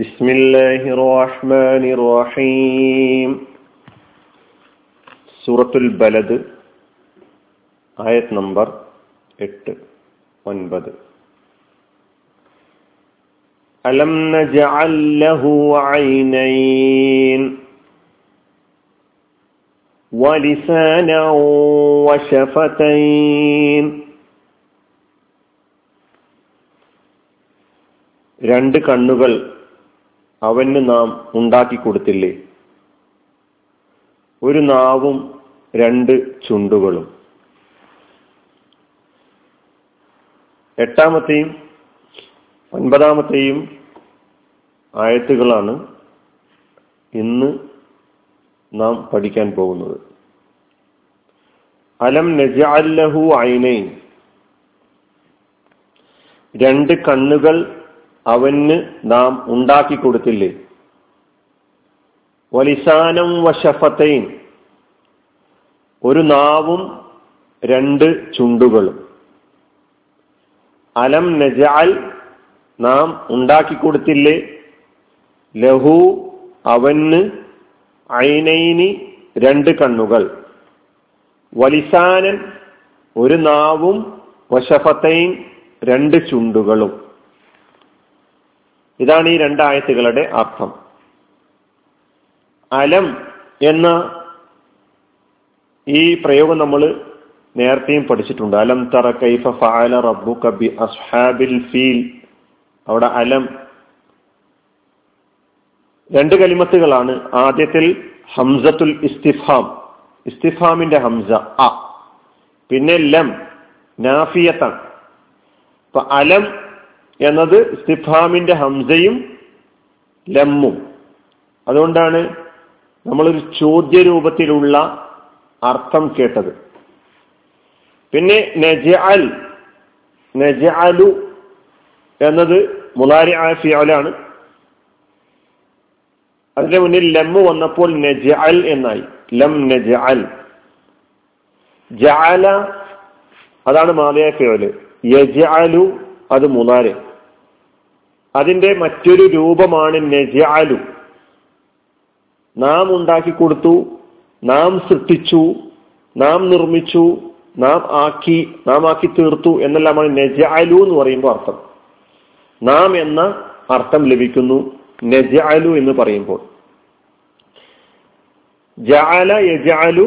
ബിസ്മില്ലാഹിർ റഹ്മാനിർ റഹീം. സൂറത്തുൽ ബലദ്, ആയത് നമ്പർ 8-9. അലം നജഅൽ ലഹു ഐനൈൻ വലിസാനാ വശഫതൈൻ. രണ്ട് കണ്ണുകൾ അവന് നാം ഉണ്ടാക്കി കൊടുത്തില്ലേ, ഒരു നാവും രണ്ട് ചുണ്ടുകളും. എട്ടാമത്തെയും 9മത്തെയും ആയത്തുകളാണ് ഇന്ന് നാം പഠിക്കാൻ പോകുന്നത്. അലം നജഅൽ ലഹു ഐനൈൻ, രണ്ട് കണ്ണുകൾ അവന് നാം ഉണ്ടാക്കി കൊടുത്തില്ലേ. വലിസാനം വശഫതൈൻ, ഒരു നാവും രണ്ട് ചുണ്ടുകളും. അലം നജഅൽ, നാം ഉണ്ടാക്കി കൊടുത്തില്ലേ, ലഹു അവന്, ഐനൈനി രണ്ട് കണ്ണുകൾ, വലിസാനൻ ഒരു നാവും, വശഫതൈൻ രണ്ട് ചുണ്ടുകളും. ഇതാണ് ഈ രണ്ടായത്തുകളുടെ അർത്ഥം. അലം എന്ന ഈ പ്രയോഗം നമ്മൾ നേരത്തെയും പഠിച്ചിട്ടുണ്ട്. അലം തറ കൈഫ ഫഅല റബ്ബുക ബി അസ്ഹാബിൽ ഫീൽ. അവിടെ അലം രണ്ട് കലിമത്തുകളാണ്. ആദ്യത്തിൽ ഹംസത്തുൽ ഇസ്തിഫാം, ഇസ്തിഫാമിന്റെ ഹംസ അ, പിന്നെ ലം നാഫിയത്താണ്. അപ്പൊ അലം എന്നത് ഇസ്തിഫാമിന്റെ ഹംസയും ലമ്മും. അതുകൊണ്ടാണ് നമ്മളൊരു ചോദ്യ രൂപത്തിലുള്ള അർത്ഥം കേട്ടത്. പിന്നെ നജഅൽ, നജഅലു എന്നത് മുളാരിഅ ഫിഅലാണ്. അതിന്റെ മുന്നിൽ ലമ്മു വന്നപ്പോൾ നജഅൽ എന്നായി, ലം നജഅൽ. ജഅല അതാണ് മാദിയ ഫിഅൽ, യജഅലു അത് മുളാരി. അതിന്റെ മറ്റൊരു രൂപമാണ് നജഅലു. നാം ഉണ്ടാക്കി കൊടുത്തു, നാം സൃഷ്ടിച്ചു, നാം നിർമ്മിച്ചു, നാം ആക്കി തീർത്തു എന്നെല്ലാമാണ് നജഅലു എന്ന് പറയുമ്പോൾ അർത്ഥം. നാം എന്ന അർത്ഥം ലഭിക്കുന്നു നജഅലു എന്ന് പറയുമ്പോൾ. ജഅല യജഅലു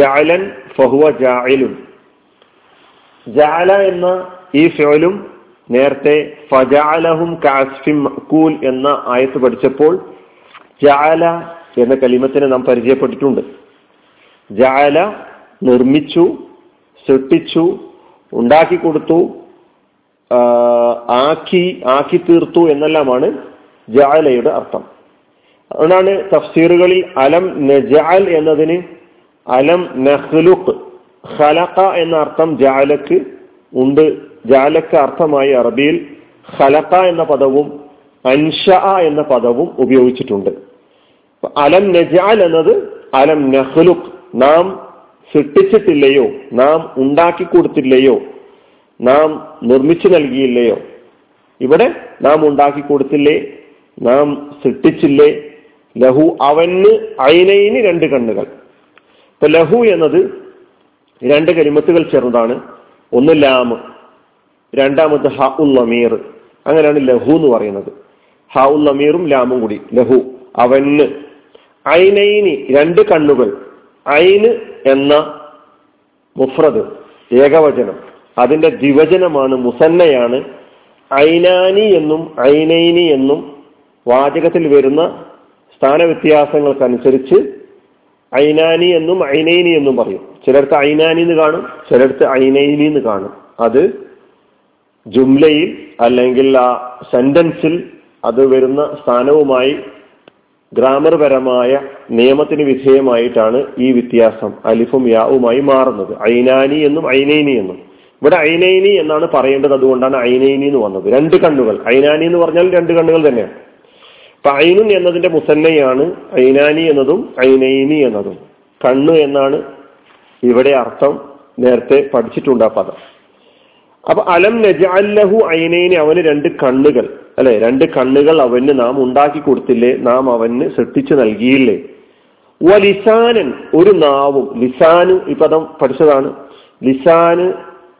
ജഅലൻ ഫഹുവ ജഅിലുൻ. ജഅല എന്ന ഈ ഫിഅലും നേരത്തെ ഫജഅലഹും കഅസ്ഫിൻ മഅകൂൽ എന്ന ആയത്ത് പഠിച്ചപ്പോൾ ജഅല എന്ന കലിമത്തിനെ നാം പരിചയപ്പെട്ടിട്ടുണ്ട്. ജഅല നിർമ്മിച്ചു, സൃഷ്ടിച്ചു, ഉണ്ടാക്കി കൊടുത്തു, ആക്കി തീർത്തു എന്നെല്ലാമാണ് ജഅലയുടെ അർത്ഥം. അതുകൊണ്ടാണ് തഫ്സീറുകളിൽ അലം നജഅൽ എന്നതിന് അലം നഖ്ലുഖ്, ഖലഖ എന്ന അർത്ഥം ജഅലക്ക് ഉണ്ട്. ജഅലക്ക് അർത്ഥമായി അറബിയിൽ ഖലഖ എന്ന പദവും അൻശഅ എന്ന പദവും ഉപയോഗിച്ചിട്ടുണ്ട്. അലം നജഅൽ എന്നത് അലം നഖ്ലുഖ്, നാം സൃഷ്ടിച്ചിട്ടില്ലയോ, നാം ഉണ്ടാക്കി കൊടുത്തില്ലയോ, നാം നിർമ്മിച്ചു നൽകിയില്ലയോ. ഇവിടെ നാം ഉണ്ടാക്കി കൊടുത്തില്ലേ, നാം സൃഷ്ടിച്ചില്ലേ. ലഹു അവന്, ഐനൈനി രണ്ട് കണ്ണുകൾ. ഇപ്പൊ ലഹു എന്നത് രണ്ട് കലിമത്തുകൾ ചേർന്നതാണ്. ഒന്ന് ലാം, രണ്ടാമത് ഹ ഉൽ ലമീർ. അങ്ങനെയാണ് ലഹു എന്ന് പറയുന്നത്. ഹ ഉൽ ലമീറും ലാമും കൂടി ലഹു അവന്. ഐനൈനി രണ്ട് കണ്ണുകൾ. ഐന് എന്ന മുഫ്രദ് ഏകവചനം, അതിന്റെ ദ്വിവചനമാണ് മുസന്നയാണ്. ഐനാനി എന്നും ഐനൈനി എന്നും വാചകത്തിൽ വരുന്ന സ്ഥാനവ്യത്യാസങ്ങൾക്കനുസരിച്ച് ഐനാനി എന്നും ഐനൈനി എന്നും പറയും. ചിലടത്ത് ഐനാനി എന്ന് കാണും, ചിലടത്ത് ഐനൈനി എന്ന് കാണും. അത് ജുംലയിൽ അല്ലെങ്കിൽ ആ സെന്റൻസിൽ അത് വരുന്ന സ്ഥാനവുമായി ഗ്രാമർ പരമായ നിയമത്തിന് വിധേയമായിട്ടാണ് ഈ വ്യത്യാസം അലിഫും യാവുമായി മാറുന്നത്. ഐനാനി എന്നും ഐനൈനി എന്നും. ഇവിടെ ഐനൈനി എന്നാണ് പറയേണ്ടത്, അതുകൊണ്ടാണ് ഐനൈനി എന്ന് വന്നത്. രണ്ട് കണ്ണുകൾ. ഐനാനി എന്ന് പറഞ്ഞാൽ രണ്ട് കണ്ണുകൾ തന്നെയാണ്. അപ്പൊ ഐനുൻ എന്നതിന്റെ മുസന്നയാണ് ഐനാനി എന്നതും ഐനൈനി എന്നതും. കണ്ണ് എന്നാണ് ഇവിടെ അർത്ഥം. നേരത്തെ പഠിച്ചിട്ടുണ്ട് ആ പദം. അപ്പൊ അലം നജഅൽ ലഹു ഐനൈനി, അവന് രണ്ട് കണ്ണുകൾ. അല്ലെ, രണ്ട് കണ്ണുകൾ അവന് നാം ഉണ്ടാക്കി കൊടുത്തില്ലേ, നാം അവന് സൃഷ്ടിച്ചു നൽകിയില്ലേ. വലിസാനൻ ഒരു നാവും, ലിസാന് ഈ പദം പഠിച്ചതാണ്. ലിസാന്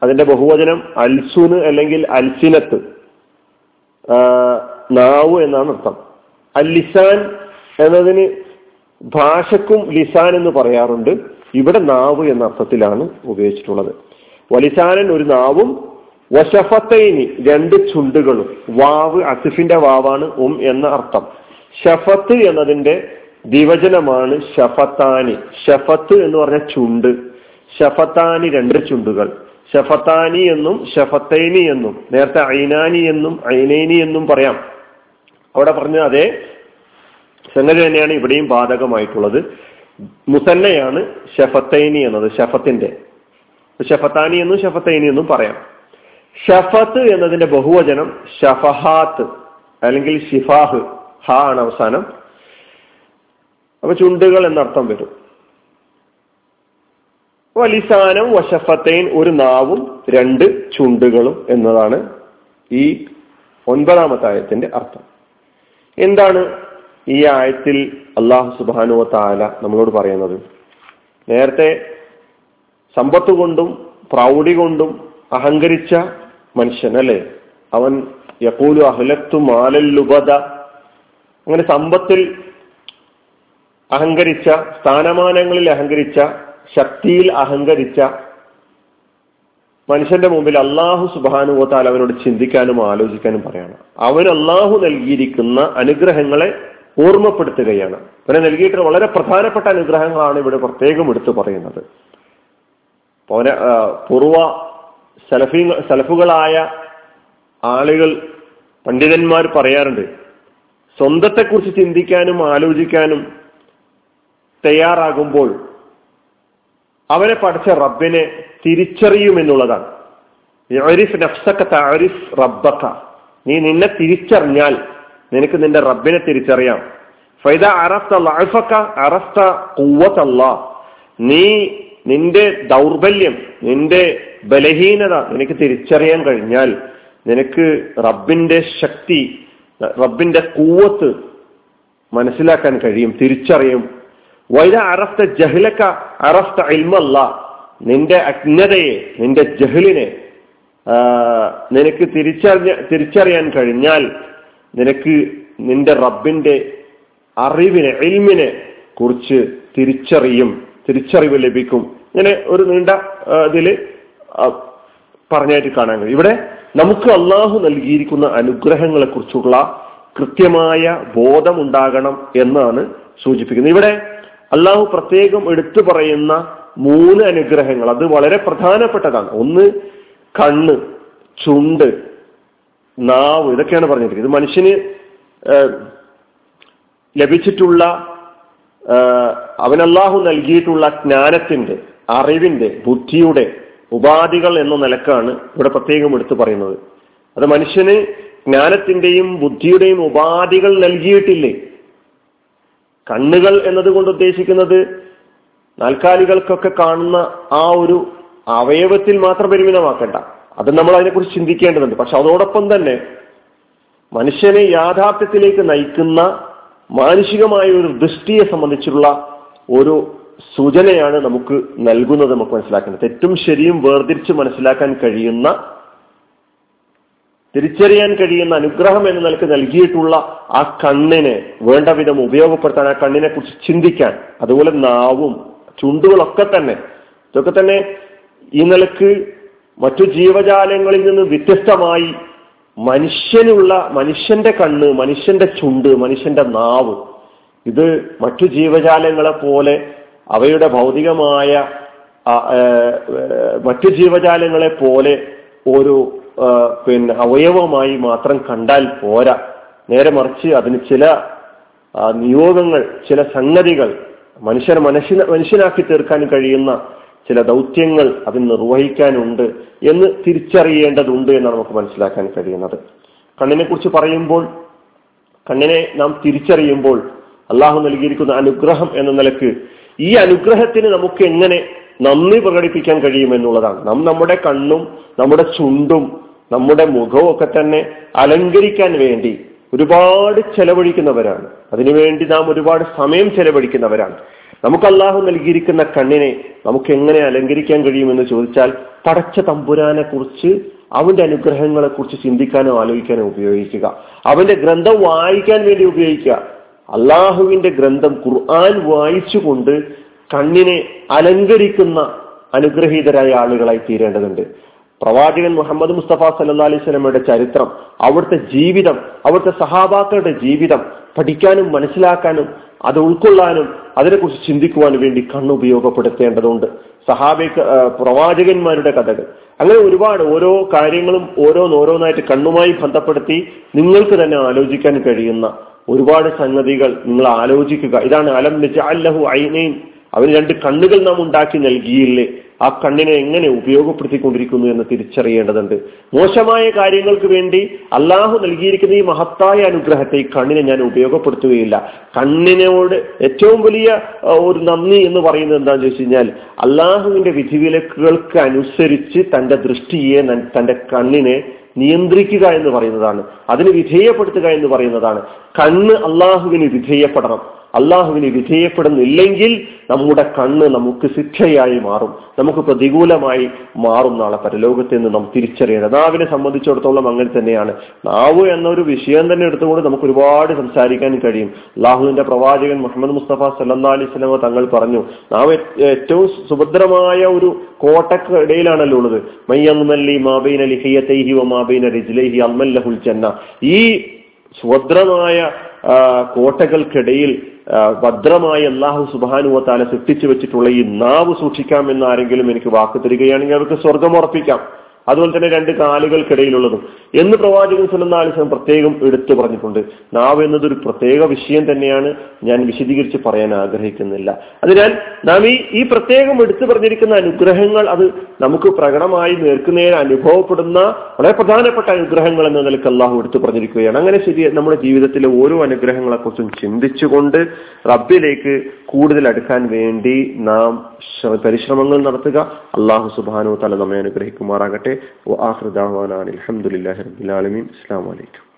അതിന്റെ ബഹുവചനം അൽസുന് അല്ലെങ്കിൽ അൽസിനത്ത്, നാവ് എന്നാണ് അർത്ഥം. അൽ ലിസാൻ എന്നതിന് ഭാഷക്കും ലിസാൻ എന്ന് പറയാറുണ്ട്, ഇവിടെ നാവ് എന്ന അർത്ഥത്തിലാണ് ഉപയോഗിച്ചിട്ടുള്ളത്. വലിസാനൻ ഒരു നാവും വശഫത്തൈനി രണ്ട് ചുണ്ടുകളും. വാവ് അസിഫിന്റെ വാവാണ് എന്ന അർത്ഥം. ഷഫത്ത് എന്നതിന്റെ ദ്വിവചനമാണ് ഷഫത്താനി. ഷഫത്ത് എന്ന് പറഞ്ഞ ചുണ്ട്, ഷഫത്താനി രണ്ട് ചുണ്ടുകൾ. ഷഫത്താനി എന്നും ഷഫത്തൈനി എന്നും, നേരത്തെ ഐനാനി എന്നും ഐനൈനി എന്നും പറയാം. അവിടെ പറഞ്ഞ അതേ സംഗതി തന്നെയാണ് ഇവിടെയും ബാധകമായിട്ടുള്ളത്. മുസന്നയാണ് ഷഫത്തൈനി എന്നത്, ഷഫത്തിന്റെ ഷഫത്താനി എന്നും ഷഫത്തൈനി എന്നും പറയാം. ഷഫത്ത് എന്നതിന്റെ ബഹുവചനം ഷഫഹാത്ത് അല്ലെങ്കിൽ ഷിഫാഹ്, ഹ ആണ് അവസാനം. അപ്പൊ ചുണ്ടുകൾ എന്നർത്ഥം വരും. വലിസാനം വശഫത്തൈൻ ഒരു നാവും രണ്ട് ചുണ്ടുകളും എന്നതാണ് ഈ 9th ആയത്തിന്റെ അർത്ഥം. എന്താണ് ഈ ആയത്തിൽ അല്ലാഹു സുബ്ഹാനഹു വ തആല നമ്മളോട് പറയുന്നത്? നേരത്തെ സമ്പത്ത് കൊണ്ടും പ്രൗഢി കൊണ്ടും അഹങ്കരിച്ച മനുഷ്യൻ അല്ലെ, അവൻ യഖൂലു അഹ്ലക്തു മാലൽ ലുബദ, അങ്ങനെ സമ്പത്തിൽ അഹങ്കരിച്ച, സ്ഥാനമാനങ്ങളിൽ അഹങ്കരിച്ച, ശക്തിയിൽ അഹങ്കരിച്ച മനുഷ്യന്റെ മുമ്പിൽ അല്ലാഹു സുബ്ഹാനഹു വ തആല അവനോട് ചിന്തിക്കാനും ആലോചിക്കാനും പറയാണ്. അവൻ അല്ലാഹു നൽകിയിരിക്കുന്ന അനുഗ്രഹങ്ങളെ ഓർമ്മപ്പെടുത്തുകയാണ്. അവനെ നൽകിയിട്ടുള്ള വളരെ പ്രധാനപ്പെട്ട അനുഗ്രഹങ്ങളാണ് ഇവിടെ പ്രത്യേകം എടുത്തു പറയുന്നത്. അവനെ പൂർവ്വ സലഫുകളായ ആളുകൾ, പണ്ഡിതന്മാർ പറയാറുണ്ട്, സ്വന്തത്തെക്കുറിച്ച് ചിന്തിക്കാനും ആലോചിക്കാനും തയ്യാറാകുമ്പോൾ അവനെ പഠിച്ച റബ്ബിനെ തിരിച്ചറിയുമെന്നുള്ളതാണ്. യഅരിഫ് നഫ്സക തഅരിഫ് റബ്ബക, നീ നിന്നെ തിരിച്ചറിഞ്ഞാൽ നിനക്ക് നിന്റെ റബ്ബിനെ തിരിച്ചറിയാം. ഫൈദാ അറഫ്ത ലഅഫക അറഫ്ത ഖുവത അല്ലാഹ്, നീ നിന്റെ ദൗർബല്യം, നിന്റെ ബലഹീനത നിനക്ക് തിരിച്ചറിയാൻ കഴിഞ്ഞാൽ നിനക്ക് റബ്ബിന്റെ ശക്തി, റബ്ബിന്റെ ഖുവത്ത് മനസ്സിലാക്കാൻ കഴിയും, തിരിച്ചറിയും. വൈദാ അറഫ്ത ജഹ്ലക അറഫ്ത ഇൽമ അല്ലാഹ്, നിന്റെ അജ്ഞതയെ, നിന്റെ ജഹ്ലിനെ നിനക്ക് തിരിച്ചറിയാൻ കഴിഞ്ഞാൽ നിനക്ക് നിന്റെ റബ്ബിന്റെ അറിവിനെ, ഇൽമിനെ കുറിച്ച് തിരിച്ചറിവ് ലഭിക്കും. ഇങ്ങനെ ഒരു നീണ്ട ഇതില് പറഞ്ഞായിട്ട് കാണാൻ കഴിയും. ഇവിടെ നമുക്ക് അല്ലാഹു നൽകിയിരിക്കുന്ന അനുഗ്രഹങ്ങളെ കുറിച്ചുള്ള കൃത്യമായ ബോധമുണ്ടാകണം എന്നാണ് സൂചിപ്പിക്കുന്നത്. ഇവിടെ അല്ലാഹു പ്രത്യേകം എടുത്തു പറയുന്ന 3 അനുഗ്രഹങ്ങൾ അത് വളരെ പ്രധാനപ്പെട്ടതാണ്. ഒന്ന് കണ്ണ്, ചുണ്ട്, നാവ്, ഇതൊക്കെയാണ് പറഞ്ഞിരിക്കുന്നത്. ഇത് മനുഷ്യന് ലഭിച്ചിട്ടുള്ള, അവൻ അല്ലാഹു നൽകിയിട്ടുള്ള ജ്ഞാനത്തിന്റെ, അറിവിന്റെ, ബുദ്ധിയുടെ ഉപാധികൾ എന്ന നിലക്കാണ് ഇവിടെ പ്രത്യേകം എടുത്തു പറയുന്നത്. അത് മനുഷ്യന് ജ്ഞാനത്തിന്റെയും ബുദ്ധിയുടെയും ഉപാധികൾ നൽകിയിട്ടില്ലേ. കണ്ണുകൾ എന്നതുകൊണ്ട് ഉദ്ദേശിക്കുന്നത് നാൽക്കാലികൾക്കൊക്കെ കാണുന്ന ആ ഒരു അവയവത്തിൽ മാത്രം പരിമിതമാക്കേണ്ട, അത് നമ്മൾ അതിനെക്കുറിച്ച് ചിന്തിക്കേണ്ടതുണ്ട്. പക്ഷെ അതോടൊപ്പം തന്നെ മനുഷ്യനെ യാഥാർത്ഥ്യത്തിലേക്ക് നയിക്കുന്ന മാനുഷികമായ ഒരു ദൃഷ്ടിയെ സംബന്ധിച്ചുള്ള ഒരു സൂചനയാണ് നമുക്ക് നൽകുന്നത്. നമുക്ക് മനസ്സിലാക്കേണ്ടത് തെറ്റും ശരിയും വേർതിരിച്ച് മനസ്സിലാക്കാൻ കഴിയുന്ന, തിരിച്ചറിയാൻ കഴിയുന്ന അനുഗ്രഹം എന്ന നിലക്ക് നൽകിയിട്ടുള്ള ആ കണ്ണിനെ വേണ്ട വിധം ഉപയോഗപ്പെടുത്താൻ, ആ കണ്ണിനെ കുറിച്ച് ചിന്തിക്കാൻ, അതുപോലെ നാവും ചുണ്ടുകളൊക്കെ തന്നെ, ഇതൊക്കെ തന്നെ ഈ നിലക്ക് മറ്റു ജീവജാലങ്ങളിൽ നിന്ന് വ്യത്യസ്തമായി മനുഷ്യന്റെ കണ്ണ്, മനുഷ്യന്റെ ചുണ്ട്, മനുഷ്യന്റെ നാവ്, ഇത് മറ്റു ജീവജാലങ്ങളെ പോലെ അവയുടെ ഭൗതികമായ മറ്റു ജീവജാലങ്ങളെ പോലെ ഒരു അവയവമായി മാത്രം കണ്ടാൽ പോരാ. നേരെ മറിച്ച് അതിന് ചില നിയോഗങ്ങൾ, ചില സംഗതികൾ, മനുഷ്യനാക്കി തീർക്കാൻ കഴിയുന്ന ചില ദൗത്യങ്ങൾ അതിന് നിർവഹിക്കാനുണ്ട് എന്ന് തിരിച്ചറിയേണ്ടതുണ്ട് എന്നാണ് നമുക്ക് മനസ്സിലാക്കാൻ കഴിയുന്നത്. കണ്ണിനെ കുറിച്ച് പറയുമ്പോൾ, കണ്ണിനെ നാം തിരിച്ചറിയുമ്പോൾ അല്ലാഹു നൽകിയിരിക്കുന്ന അനുഗ്രഹം എന്ന നിലക്ക് ഈ അനുഗ്രഹത്തിന് നമുക്ക് എങ്ങനെ നന്ദി പ്രകടിപ്പിക്കാൻ കഴിയുമെന്നുള്ളതാണ്. നമ്മുടെ കണ്ണും നമ്മുടെ ചുണ്ടും നമ്മുടെ മുഖമൊക്കെ തന്നെ അലങ്കരിക്കാൻ വേണ്ടി ഒരുപാട് ചെലവഴിക്കുന്നവരാണ്. അതിനുവേണ്ടി നാം ഒരുപാട് സമയം ചെലവഴിക്കുന്നവരാണ്. നമുക്ക് അള്ളാഹു നൽകിയിരിക്കുന്ന കണ്ണിനെ നമുക്ക് എങ്ങനെ അലങ്കരിക്കാൻ കഴിയുമെന്ന് ചോദിച്ചാൽ പടച്ച തമ്പുരാനെ കുറിച്ച്, അവന്റെ അനുഗ്രഹങ്ങളെ കുറിച്ച് ചിന്തിക്കാനോ ആലോചിക്കാനോ ഉപയോഗിക്കുക. അവന്റെ ഗ്രന്ഥം വായിക്കാൻ വേണ്ടി ഉപയോഗിക്കുക. അള്ളാഹുവിന്റെ ഗ്രന്ഥം ഖുർആൻ വായിച്ചുകൊണ്ട് കണ്ണിനെ അലങ്കരിക്കുന്ന അനുഗ്രഹീതരായ ആളുകളായി തീരേണ്ടതുണ്ട്. പ്രവാചകൻ മുഹമ്മദ് മുസ്തഫ സല്ലല്ലാഹു അലൈഹി വസല്ലമയുടെ ചരിത്രം, അവിടുത്തെ ജീവിതം, അവിടുത്തെ സഹാബാക്കളുടെ ജീവിതം പഠിക്കാനും മനസ്സിലാക്കാനും അത് ഉൾക്കൊള്ളാനും അതിനെക്കുറിച്ച് ചിന്തിക്കുവാനും വേണ്ടി കണ്ണ് ഉപയോഗപ്പെടുത്തേണ്ടതുണ്ട്. പ്രവാചകന്മാരുടെ കഥകൾ അങ്ങനെ ഒരുപാട് ഓരോ കാര്യങ്ങളും ഓരോന്നോരോന്നായിട്ട് കണ്ണുമായി ബന്ധപ്പെടുത്തി നിങ്ങൾക്ക് തന്നെ ആലോചിക്കാൻ കഴിയുന്ന ഒരുപാട് സംഗതികൾ നിങ്ങൾ ആലോചിക്കുക. ഇതാണ് അലം നജഅൽ ലഹു ഐനൈൻ, അവന് രണ്ട് കണ്ണുകൾ നാം ഉണ്ടാക്കി നൽകിയില്ലേ, ആ കണ്ണിനെ എങ്ങനെ ഉപയോഗപ്പെടുത്തിക്കൊണ്ടിരിക്കുന്നു എന്ന് തിരിച്ചറിയേണ്ടതുണ്ട്. മോശമായ കാര്യങ്ങൾക്ക് വേണ്ടി അള്ളാഹു നൽകിയിരിക്കുന്ന ഈ മഹത്തായ അനുഗ്രഹത്തെ, ഈ കണ്ണിനെ ഞാൻ ഉപയോഗപ്പെടുത്തുകയില്ല. കണ്ണിനോട് ഏറ്റവും വലിയ ഒരു നന്ദി എന്ന് പറയുന്നത് എന്താണെന്ന് ചോദിച്ചു കഴിഞ്ഞാൽ, അള്ളാഹുവിന്റെ വിധിവിലക്കുകൾക്ക് അനുസരിച്ച് തന്റെ ദൃഷ്ടിയെ, തന്റെ കണ്ണിനെ നിയന്ത്രിക്കുക എന്ന് പറയുന്നതാണ്, അതിന് വിധേയപ്പെടുത്തുക എന്ന് പറയുന്നതാണ്. കണ്ണ് അള്ളാഹുവിന് വിധേയപ്പെടണം. അള്ളാഹുവിന് വിധേയപ്പെടുന്നില്ലെങ്കിൽ നമ്മുടെ കണ്ണ് നമുക്ക് ശിക്ഷയായി മാറും, നമുക്ക് പ്രതികൂലമായി മാറും. നാളെ പരലോകത്ത് നിന്ന് നാം തിരിച്ചറിയണം. നാവിനെ സംബന്ധിച്ചിടത്തോളം അങ്ങനെ തന്നെയാണ്. നാവ് എന്നൊരു വിഷയം തന്നെ എടുത്തുകൊണ്ട് നമുക്ക് ഒരുപാട് സംസാരിക്കാൻ കഴിയും. അള്ളാഹുവിന്റെ പ്രവാചകൻ മുഹമ്മദ് മുസ്തഫ സല്ലല്ലാഹു അലൈഹി വസല്ലം തങ്ങൾ പറഞ്ഞു, നാവ് ഏറ്റവും സുഭദ്രമായ ഒരു കോട്ടക്കിടയിലാണല്ലോ ഉള്ളത്. മയ്യംലി മാബൈന ലിഹിയതൈഹി വമാബൈന റിജ്ലൈഹി അൽമല്ലഹുൽ ജന്ന. ഈ സുഭദ്രമായ കോട്ടകൾക്കിടയിൽ ഭദ്രമായി അല്ലാഹു സുബ്ഹാനഹു വ തആല സൃഷ്ടിച്ചു വെച്ചിട്ടുള്ള ഈ നാവ് സൂക്ഷിക്കാമെന്ന് ആരെങ്കിലും എനിക്ക് വാക്ക് തരികയാണെങ്കിൽ അവർക്ക് സ്വർഗം ഉറപ്പിക്കാം. അതുപോലെ തന്നെ രണ്ട് കാലുകൾക്കിടയിലുള്ളതും എന്ന് പ്രവാചകൻ സല്ലല്ലാഹു അലൈഹി വസല്ലം പ്രത്യേകം എടുത്തു പറഞ്ഞിട്ടുണ്ട്. നാവ് എന്നതൊരു പ്രത്യേക വിഷയം തന്നെയാണ്, ഞാൻ വിശദീകരിച്ച് പറയാൻ ആഗ്രഹിക്കുന്നില്ല. അതിനാൽ നാം ഈ പ്രത്യേകം എടുത്തു പറഞ്ഞിരിക്കുന്ന അനുഗ്രഹങ്ങൾ, അത് നമുക്ക് പ്രകടമായി നേർക്കുനേരെ അനുഭവപ്പെടുന്ന വളരെ പ്രധാനപ്പെട്ട അനുഗ്രഹങ്ങൾ എന്ന നിലയ്ക്ക് അള്ളാഹു എടുത്തു പറഞ്ഞിരിക്കുകയാണ്. അങ്ങനെ നമ്മുടെ ജീവിതത്തിലെ ഓരോ അനുഗ്രഹങ്ങളെക്കുറിച്ചും ചിന്തിച്ചുകൊണ്ട് റബ്ബിലേക്ക് കൂടുതൽ അടുക്കാൻ വേണ്ടി നാം പരിശ്രമങ്ങൾ നടത്തുക. അള്ളാഹു സുബ്ഹാനഹു വ തആല നമ്മെ അനുഗ്രഹിക്കുമാറാകട്ടെ. വ ആഖിറു ദഅ്വാനാ അൽഹംദുലില്ലാഹി റബ്ബിൽ ആലമീൻ. അസ്സലാമു അലൈക്കും.